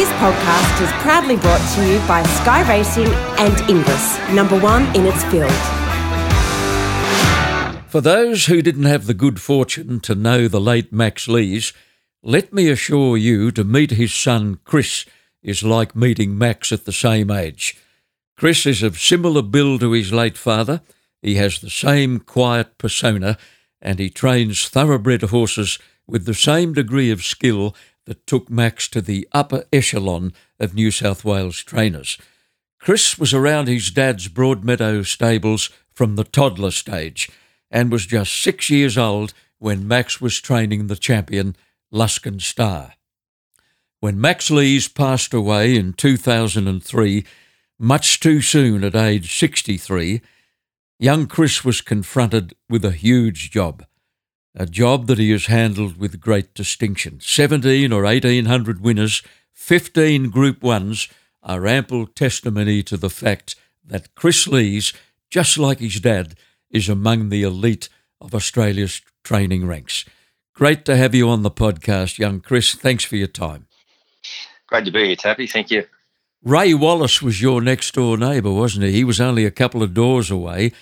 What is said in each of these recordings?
This podcast is proudly brought to you by Sky Racing and Inglis, #1 in its field. For those who didn't have the good fortune to know the late Max Lees, let me assure you to meet his son Kris is like meeting Max at the same age. Kris is of similar build to his late father. He has the same quiet persona and he trains thoroughbred horses with the same degree of skill that took Max to the upper echelon of New South Wales trainers. Kris was around his dad's Broadmeadow stables from the toddler stage and was just 6 years old when Max was training the champion Luskin Star. When Max Lees passed away in 2003, much too soon at age 63, young Kris was confronted with a huge job, a job that he has handled with great distinction. 17 or 1,800 winners, 15 Group 1s are ample testimony to the fact that Kris Lees, just like his dad, is among the elite of Australia's training ranks. Great to have you on the podcast, young Kris. Thanks for your time. Great to be here, Tappy. Thank you. Ray Wallace was your next-door neighbour, wasn't he? He was only a couple of doors away,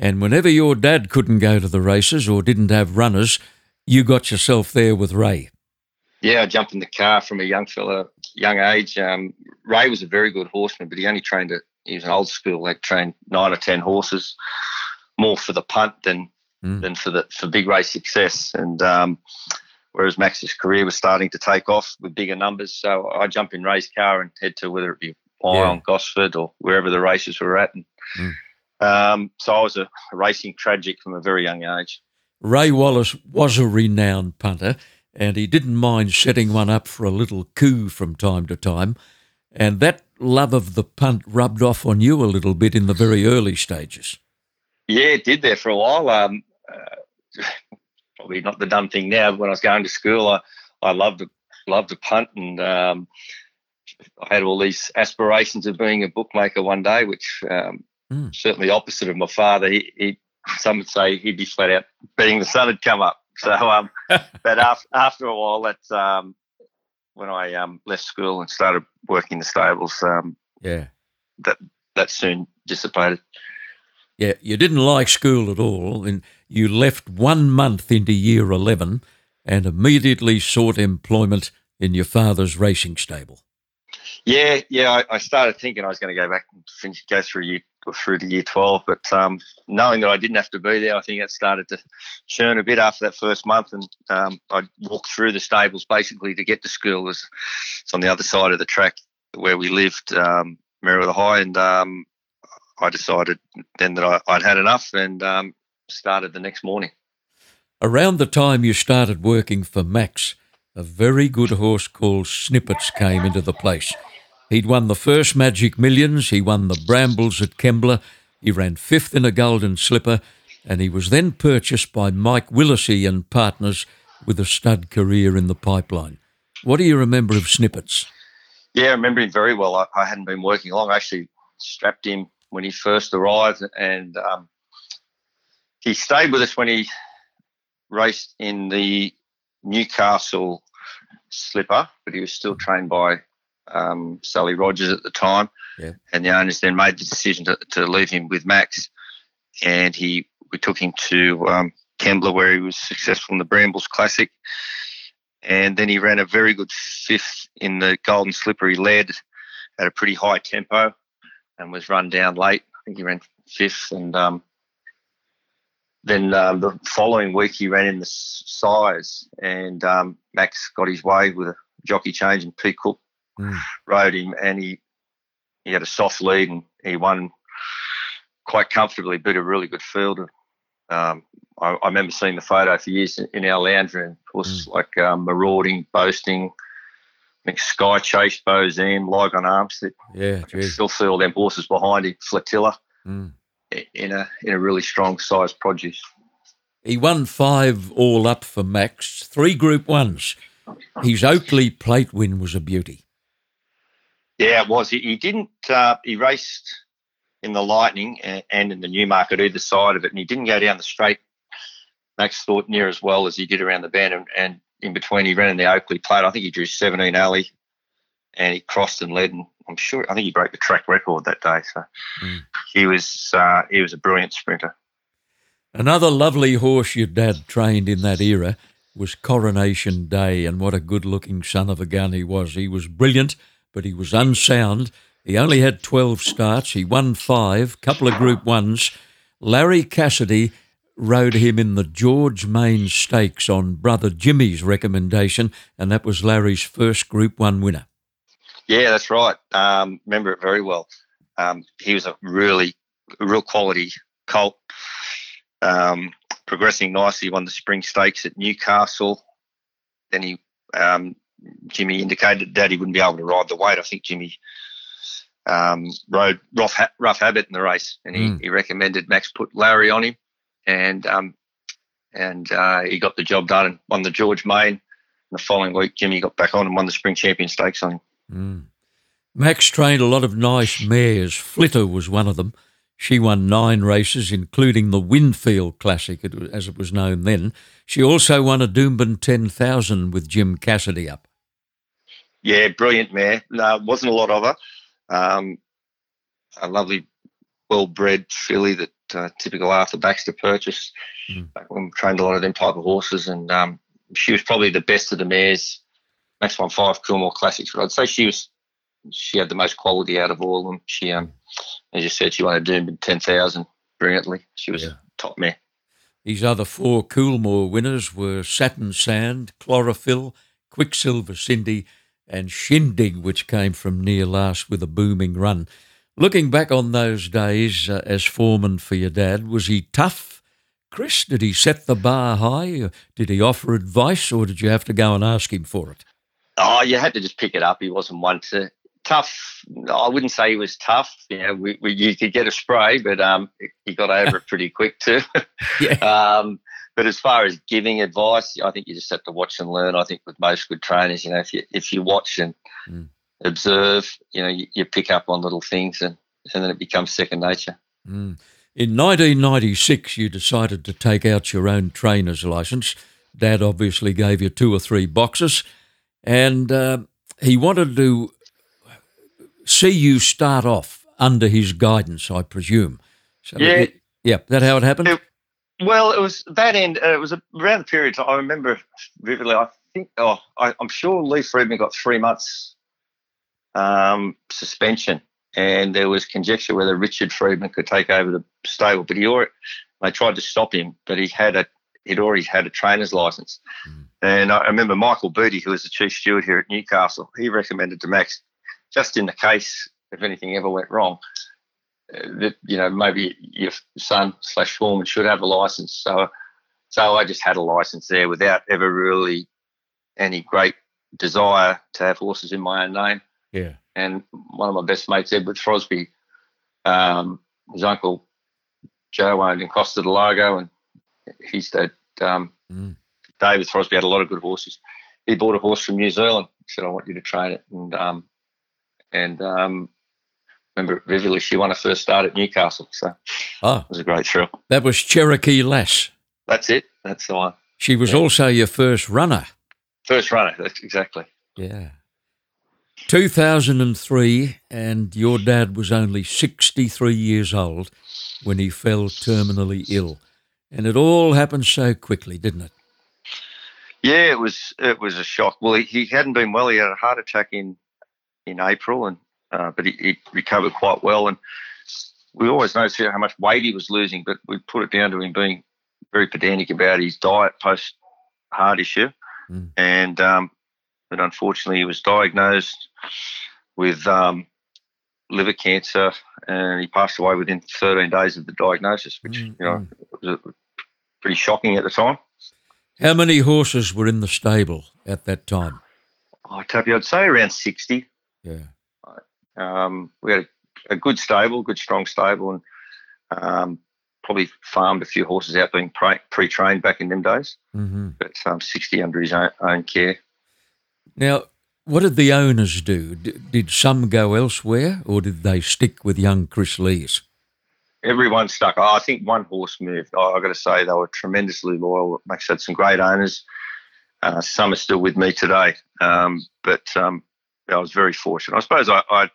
and whenever your dad couldn't go to the races or didn't have runners, you got yourself there with Ray. Yeah, I jumped in the car from a young fella, young age. Ray was a very good horseman, but he only trained at – he was an old school, like trained 9 or 10 horses, more for the punt than for big race success. And whereas Max's career was starting to take off with bigger numbers. So I jump in Ray's car and head to whether it be Ion, Gosford or wherever the races were at. And, so I was a racing tragic from a very young age. Ray Wallace was a renowned punter and he didn't mind setting one up for a little coup from time to time. And that love of the punt rubbed off on you a little bit in the very early stages. Yeah, it did there for a while. Probably not the dumb thing now, but when I was going to school, I loved to punt and I had all these aspirations of being a bookmaker one day, which certainly opposite of my father. Some would say he'd be flat out betting the sun had come up. So, but after a while, that's when I left school and started working the stables. That soon dissipated. Yeah, you didn't like school at all and you left 1 month into year 11 and immediately sought employment in your father's racing stable. Yeah, I started thinking I was going to go back and finish, go through to year 12, but knowing that I didn't have to be there, I think that started to churn a bit after that first month and I walked through the stables basically to get to school. It's on the other side of the track where we lived, Merriweather High, and I decided then that I'd had enough and started the next morning. Around the time you started working for Max, a very good horse called Snippets came into the place. He'd won the first Magic Millions, he won the Brambles at Kembla, he ran 5th in a Golden Slipper, and he was then purchased by Mike Willacy and Partners with a stud career in the pipeline. What do you remember of Snippets? Yeah, I remember him very well. I hadn't been working long. I actually strapped him when he first arrived, and he stayed with us when he raced in the Newcastle Slipper, but he was still trained by Sally Rogers at the time, and the owners then made the decision to leave him with Max, and we took him to Kembla, where he was successful in the Brambles Classic, and then he ran a very good 5th in the Golden Slipper. He led at a pretty high tempo and was run down late. I think he ran 5th. And then the following week he ran in the sires and Max got his way with a jockey change and Pete Cook rode him and he had a soft lead and he won quite comfortably, beat a really good field. I remember seeing the photo for years in our lounge room. Horses like Marauding, Boasting, Sky Chase, Bozem, Ligon Armstead. Yeah, I can still see all them horses behind him, Flotilla, in a really strong size produce. He won 5 all up for Max, 3 Group 1s. His Oakley Plate win was a beauty. Yeah, it was. He didn't he raced in the Lightning and in the Newmarket, either side of it, and he didn't go down the straight, Max thought, near as well as he did around the bend, and in between he ran in the Oakley Plate. I think he drew 17 alley and he crossed and led, and I think he broke the track record that day. So he was a brilliant sprinter. Another lovely horse your dad trained in that era was Coronation Day, and what a good-looking son of a gun he was. He was brilliant, but he was unsound. He only had 12 starts. He won 5, couple of Group 1s. Larry Cassidy rode him in the George Main Stakes on Brother Jimmy's recommendation, and that was Larry's first Group 1 winner. Yeah, that's right. Remember it very well. He was a real quality colt. Progressing nicely, won the Spring Stakes at Newcastle. Then he, Jimmy indicated that he wouldn't be able to ride the weight. I think Jimmy rode Rough Habit in the race, and he recommended Max put Larry on him, and he got the job done and won the George Main. And the following week, Jimmy got back on and won the Spring Champion Stakes on him. Max trained a lot of nice mares. Flitter was one of them. She won 9 races, including the Winfield Classic, as it was known then. She also won a Doomben 10,000 with Jim Cassidy up. Yeah, brilliant mare. No, wasn't a lot of her. A lovely, well-bred filly that typical Arthur Baxter purchased. Back when we trained a lot of them type of horses, and she was probably the best of the mares. Max won 5 Coolmore Classics, but I'd say she had the most quality out of all of them. She, as you said, she won a Doomben 10,000 brilliantly. She was a top mare. These other 4 Coolmore winners were Satin Sand, Chlorophyll, Quicksilver Cindy and Shindig, which came from near last with a booming run. Looking back on those days as foreman for your dad, was he tough, Kris? Did he set the bar high? Did he offer advice, or did you have to go and ask him for it? Oh, you had to just pick it up. He wasn't one to... Tough, I wouldn't say he was tough. You know, you could get a spray, but he got over it pretty quick too. But as far as giving advice, I think you just have to watch and learn. I think with most good trainers, you know, if you watch and observe, you know, you pick up on little things, and then it becomes second nature. In 1996, you decided to take out your own trainer's license. Dad obviously gave you 2 or 3 boxes, and he wanted to see you start off under his guidance, I presume. So that how it happened? It was that end. It was around the period, I remember vividly, I think, I'm sure Lee Friedman got 3 months suspension, and there was conjecture whether Richard Friedman could take over the stable, but they tried to stop him, but he'd already had a trainer's licence. And I remember Michael Booty, who was the chief steward here at Newcastle, he recommended to Max, just in the case if anything ever went wrong, that, you know, maybe your son / foreman should have a licence. So I just had a licence there without ever really any great desire to have horses in my own name. Yeah. And one of my best mates, Edward Frosby, his uncle Joe owned in Costa de Largo, and his dad, David Frosby, had a lot of good horses. He bought a horse from New Zealand, said, I want you to train it, and remember vividly, she won her first start at Newcastle, so it was a great thrill. That was Cherokee Lass. That's it. That's the one. She was also your first runner. First runner, that's exactly. Yeah. 2003, and your dad was only 63 years old when he fell terminally ill, and it all happened so quickly, didn't it? Yeah, it was a shock. Well, he hadn't been well. He had a heart attack in April, and but he recovered quite well, and we always noticed how much weight he was losing, but we put it down to him being very pedantic about his diet post heart issue. And but unfortunately he was diagnosed with liver cancer, and he passed away within 13 days of the diagnosis, which you know, was pretty shocking at the time. How many horses were in the stable at that time? I'd say around 60. Yeah, we had a good stable, good strong stable, and probably farmed a few horses out being pre-trained back in them days. But 60 under his own care. Now, what did the owners do? Did some go elsewhere, or did they stick with young Kris Lees? Everyone stuck. I think one horse moved. I've got to say they were tremendously loyal. Max had some great owners. Some are still with me today, but I was very fortunate. I suppose I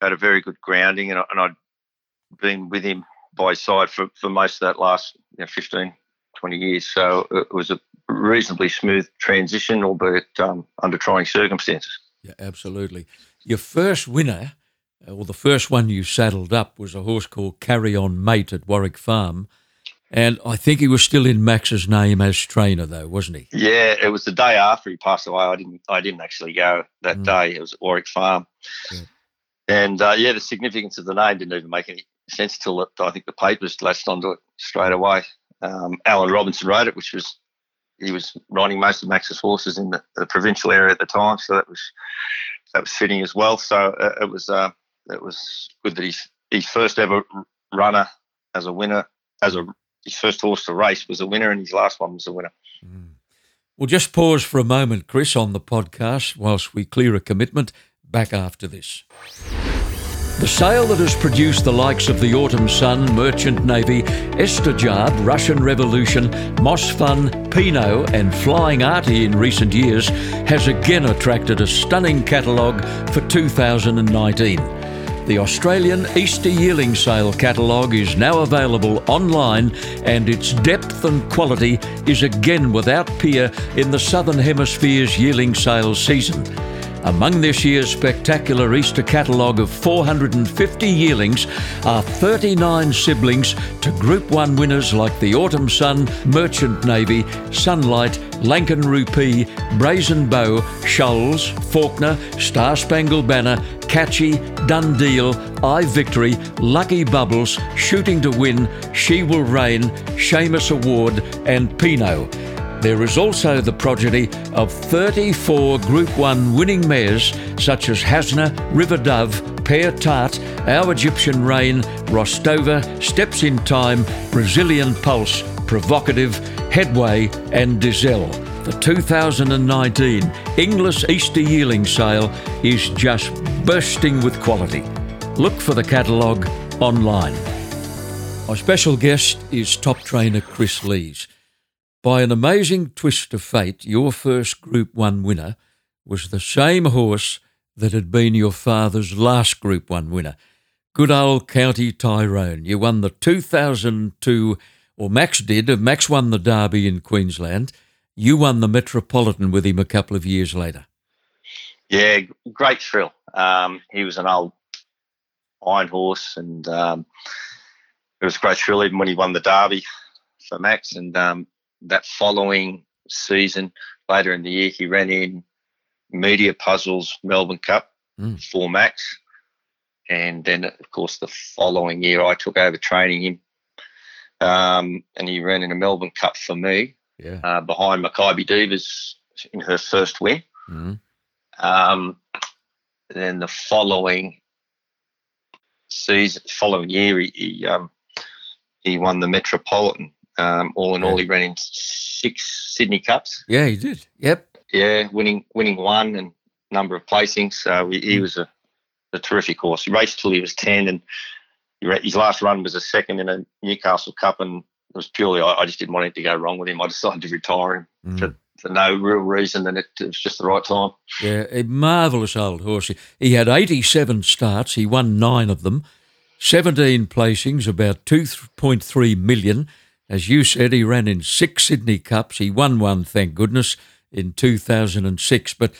had a very good grounding, and I'd been with him by his side for most of that last 15, 20 years. So it was a reasonably smooth transition, albeit under trying circumstances. Yeah, absolutely. Your first winner, or the first one you saddled up, was a horse called Carry On Mate at Warwick Farm. And I think he was still in Max's name as trainer, though, wasn't he? Yeah, it was the day after he passed away. I didn't actually go that day. It was at Warwick Farm. Yeah. And, the significance of the name didn't even make any sense till I think the papers latched onto it straight away. Alan Robinson wrote it, which was he was riding most of Max's horses in the provincial area at the time, so that was fitting as well. So it was good that his first ever runner as a winner, his first horse to race was a winner, and his last one was a winner. Mm. We'll just pause for a moment, Kris, on the podcast whilst we clear a commitment. Back after this. The sale that has produced the likes of the Autumn Sun, Merchant Navy, Estijaab, Russian Revolution, Moss Fun, Pinot and Flying Artie in recent years has again attracted a stunning catalogue for 2019. The Australian Easter Yearling Sale catalogue is now available online, and its depth and quality is again without peer in the Southern Hemisphere's yearling sale season. Among this year's spectacular Easter catalogue of 450 yearlings are 39 siblings to Group 1 winners like the Autumn Sun, Merchant Navy, Sunlight, Lankan Rupee, Brazen Bow, Shoals, Faulkner, Star Spangled Banner, Catchy, Done Deal, Eye Victory, Lucky Bubbles, Shooting to Win, She Will Reign, Seamus Award and Pinot. There is also the progeny of 34 Group 1 winning mares such as Hasna, River Dove, Pear Tart, Our Egyptian Rain, Rostova, Steps in Time, Brazilian Pulse, Provocative, Headway and Dizel. The 2019 English Easter Yearling Sale is just bursting with quality. Look for the catalogue online. Our special guest is top trainer Kris Lees. By an amazing twist of fate, your first Group 1 winner was the same horse that had been your father's last Group 1 winner, good old County Tyrone. You won the 2002, or Max did. Max won the Derby in Queensland. You won the Metropolitan with him a couple of years later. Yeah, great thrill. He was an old iron horse, and it was a great thrill even when he won the Derby for Max. And that following season, later in the year, he ran in Media Puzzles Melbourne Cup for Max. And then, of course, the following year I took over training him, and he ran in a Melbourne Cup for me behind Maccabi Divas in her first win. Mm. Then the following year, he won the Metropolitan. All in all, he ran in 6 Sydney Cups. Yeah, he did. Yep. Yeah, winning one and number of placings. So he was a terrific horse. He raced till he was 10, and his last run was a second in a Newcastle Cup, and it was purely I just didn't want it to go wrong with him. I decided to retire him for no real reason, and it was just the right time. Yeah, a marvellous old horse. He had 87 starts. He won 9 of them, 17 placings, about 2.3 million. As you said, he ran in 6 Sydney Cups. He won one, thank goodness, in 2006. But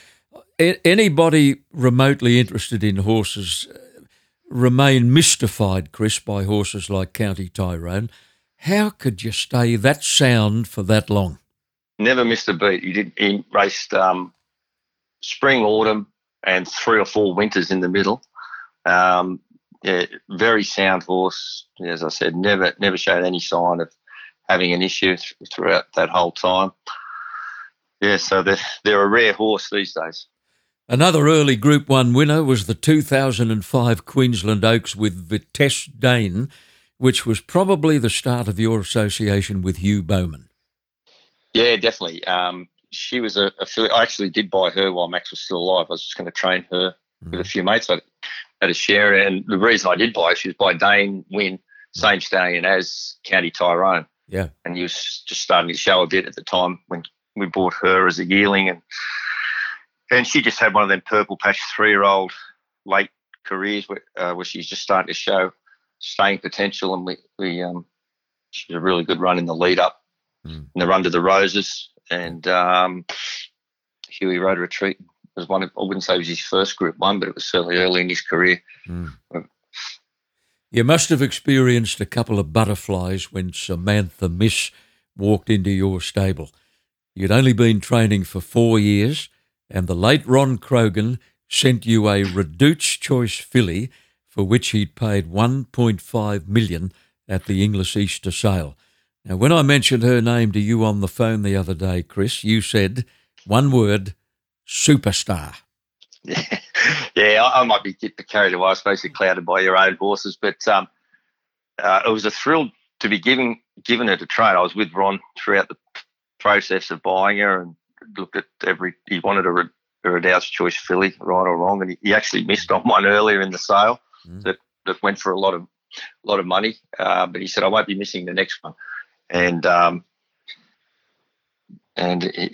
anybody remotely interested in horses remain mystified, Kris, by horses like County Tyrone. How could you stay that sound for that long? Never missed a beat. He raced spring, autumn and 3 or 4 winters in the middle. Very sound horse. As I said, never showed any sign of having an issue throughout that whole time. Yeah, so they're a rare horse these days. Another early Group 1 winner was the 2005 Queensland Oaks with Vitesse Dane, which was probably the start of your association with Hugh Bowman. Yeah, definitely. She was I actually did buy her while Max was still alive. I was just going to train her with a few mates. I had a share, and the reason I did buy her, she was by Dane Wynn, same stallion as County Tyrone. Yeah. And he was just starting to show a bit at the time when we bought her as a yearling, and And she just had one of them purple patch 3-year-old late careers where she's just starting to show staying potential, and we she did a really good run in the lead up, in the run to the Roses, and Huey rode a retreat. It was one of, I wouldn't say it was his first Group One, but it was certainly early in his career. You must have experienced a couple of butterflies when Samantha Miss walked into your stable. You'd only been training for 4 years, and the late Ron Krogan sent you a Redoute's Choice filly for which he'd paid $1.5 million at the English Easter sale. Now, when I mentioned her name to you on the phone the other day, Kris, you said one word, superstar. Yeah, I might be getting carried away, especially clouded by your own horses, but it was a thrill to be given her to train. I was with Ron throughout the process of buying her and looked at he wanted a Redoute's Choice filly, right or wrong, and he actually missed on one earlier in the sale that went for a lot of money, but he said, I won't be missing the next one. And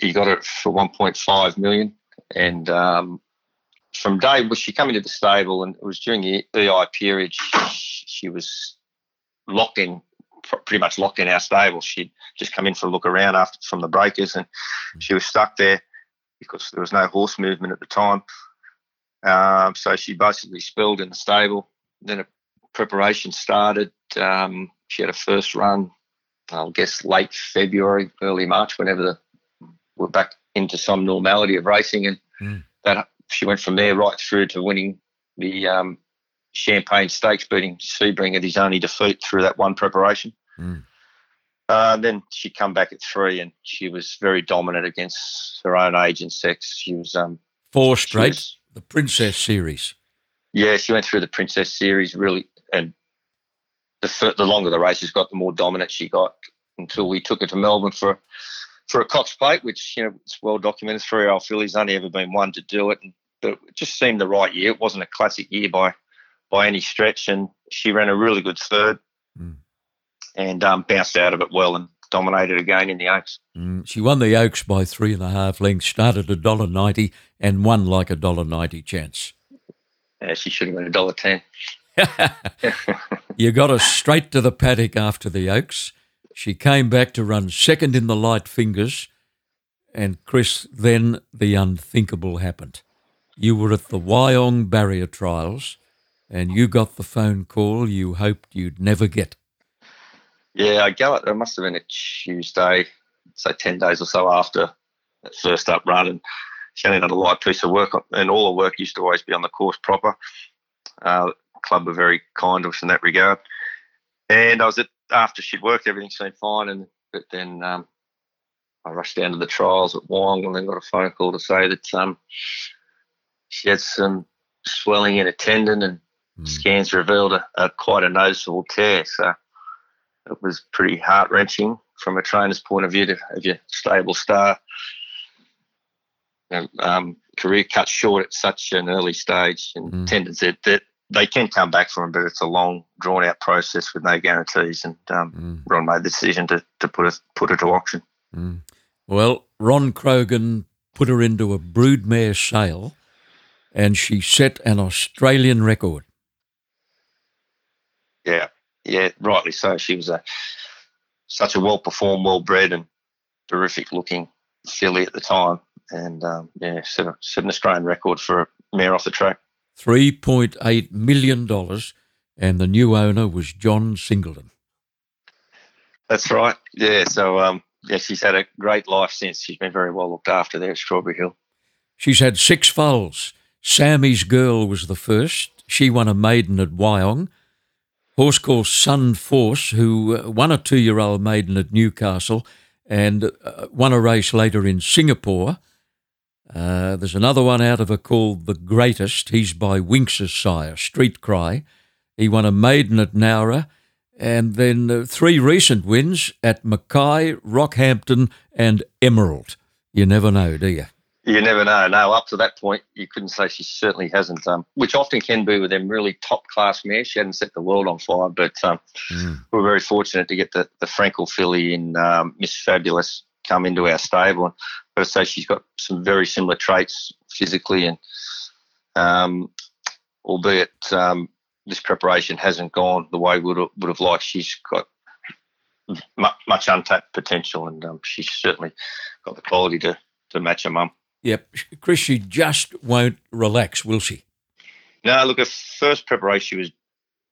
he got it for 1.5 million. And from day, well, she came into the stable, and it was during the EI period, she was pretty much locked in our stable. She'd just come in for a look around from the breakers, and she was stuck there because there was no horse movement at the time. So she basically spilled in the stable. Then a preparation started. She had a first run, I'll guess late February, early March, whenever we're back into some normality of racing, and that she went from there right through to winning the Champagne Stakes, beating Sebring at his only defeat through that one preparation. Then she come back at 3, and she was very dominant against her own age and sex. She was 4 straight, the Princess Series. Yeah, she went through the Princess Series really, and the longer the races got, the more dominant she got, until we took her to Melbourne for a Cox Plate, which, you know, it's well documented. 3-year-old filly's only ever been one to do it, but it just seemed the right year. It wasn't a classic year by any stretch, and she ran a really good third. And bounced out of it well and dominated again in the Oaks. She won the Oaks by 3.5 lengths, started $1.90 and won like $1.90 chance. Yeah, she should have been $1.10. You got her straight to the paddock after the Oaks. She came back to run second in the Light Fingers, and Kris, then the unthinkable happened. You were at the Wyong Barrier Trials, and you got the phone call you hoped you'd never get. Yeah, I galloped. It must have been a Tuesday, so 10 days or so after that first up run, and she only done a light piece of work, and all the work used to always be on the course proper. Club were very kind to us in that regard. And I was after she'd worked, everything seemed fine, but then I rushed down to the trials at Wyong, and then got a phone call to say that she had some swelling in a tendon, and scans revealed quite a noticeable tear, so it was pretty heart-wrenching from a trainer's point of view to have your stable star career cut short at such an early stage. And tendons that they can come back from, but it's a long, drawn-out process with no guarantees. And Ron made the decision to put her to auction. Well, Ron Krogan put her into a broodmare sale, and she set an Australian record. Yeah, rightly so. She was such a well-performed, well-bred and terrific-looking filly at the time, and, set an Australian record for a mare off the track. $3.8 million, and the new owner was John Singleton. That's right, yeah. So, she's had a great life since. She's been very well looked after there at Strawberry Hill. She's had 6 foals. Sammy's Girl was the first. She won a maiden at Wyong. Horse called Sun Force, who won a 2-year-old maiden at Newcastle and won a race later in Singapore. There's another one out of her called The Greatest. He's by Winx's sire, Street Cry. He won a maiden at Nowra, and then 3 recent wins at Mackay, Rockhampton and Emerald. You never know, do you? You never know. No, up to that point, you couldn't say she certainly hasn't, which often can be with them really top-class mares. She hadn't set the world on fire, but we were very fortunate to get the Frankel filly in Miss Fabulous come into our stable. But I'd say she's got some very similar traits physically, and albeit this preparation hasn't gone the way we would have liked, she's got much untapped potential, and she's certainly got the quality to match her mum. Yep. Kris, she just won't relax, will she? No, look, her first preparation,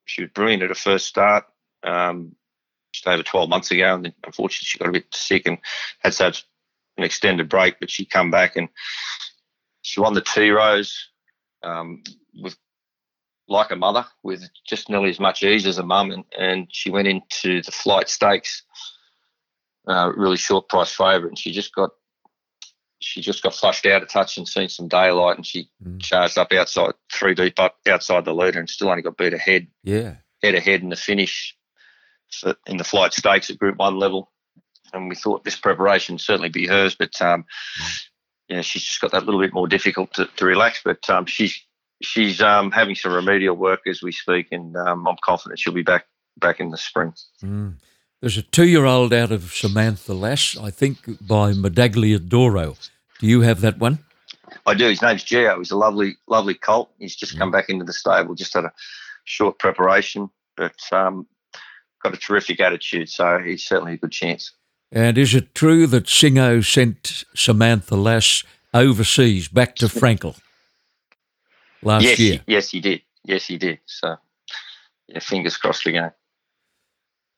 she was brilliant at her first start, just over 12 months ago, and then unfortunately she got a bit sick and had such an extended break, but she come back and she won the T-Rose with, like a mother, with just nearly as much ease as a mum, and she went into the Flight Stakes, really short price favourite, and she just got flushed out a touch and seen some daylight, and she charged up outside, three deep up outside the leader, and still only got beat ahead. Yeah, head ahead in the finish in the Flight Stakes at Group 1 level, and we thought this preparation would certainly be hers, but yeah, she's just got that little bit more difficult to relax, but she's having some remedial work as we speak, and I'm confident she'll be back in the spring. Mm. There's a 2-year-old out of Samantha Lass, I think, by Medagliadoro. Do you have that one? I do. His name's Geo. He's a lovely, lovely colt. He's just come back into the stable, just had a short preparation, but got a terrific attitude, so he's certainly a good chance. And is it true that Singo sent Samantha Lass overseas back to Frankel last year? Yes, he did. So, yeah, fingers crossed again.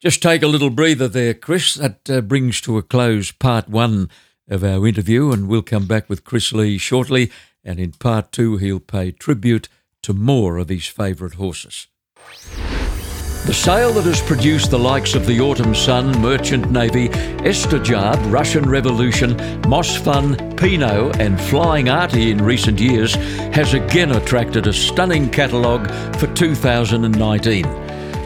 Just take a little breather there, Kris. That brings to a close part one of our interview, and we'll come back with Kris Lees shortly, and in part two he'll pay tribute to more of his favourite horses. The sale that has produced the likes of the Autumn Sun, Merchant Navy, Estijaab, Russian Revolution, Moss Fun, Pinot and Flying Artie in recent years has again attracted a stunning catalogue for 2019.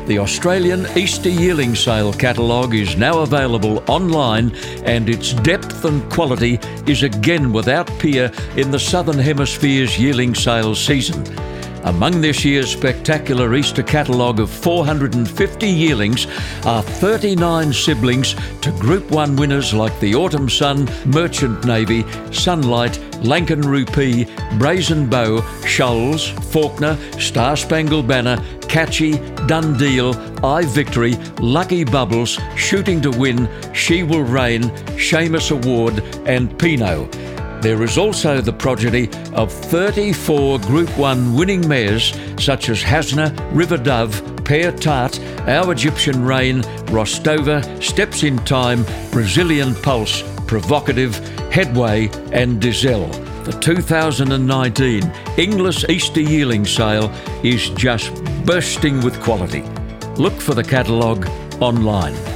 The Australian Easter Yearling Sale catalogue is now available online, and its depth and quality is again without peer in the Southern Hemisphere's yearling sale season. Among this year's spectacular Easter catalogue of 450 yearlings are 39 siblings to Group 1 winners like the Autumn Sun, Merchant Navy, Sunlight, Lankan Rupee, Brazen Bow, Shoals, Faulkner, Star Spangled Banner, Catchy, Done Deal, Eye Victory, Lucky Bubbles, Shooting to Win, She Will Reign, Seamus Award and Pinot. There is also the progeny of 34 Group 1 winning mares such as Hasna, River Dove, Pear Tart, Our Egyptian Rain, Rostova, Steps in Time, Brazilian Pulse, Provocative, Headway and Dizel. The 2019 English Easter Yearling Sale is just bursting with quality. Look for the catalogue online.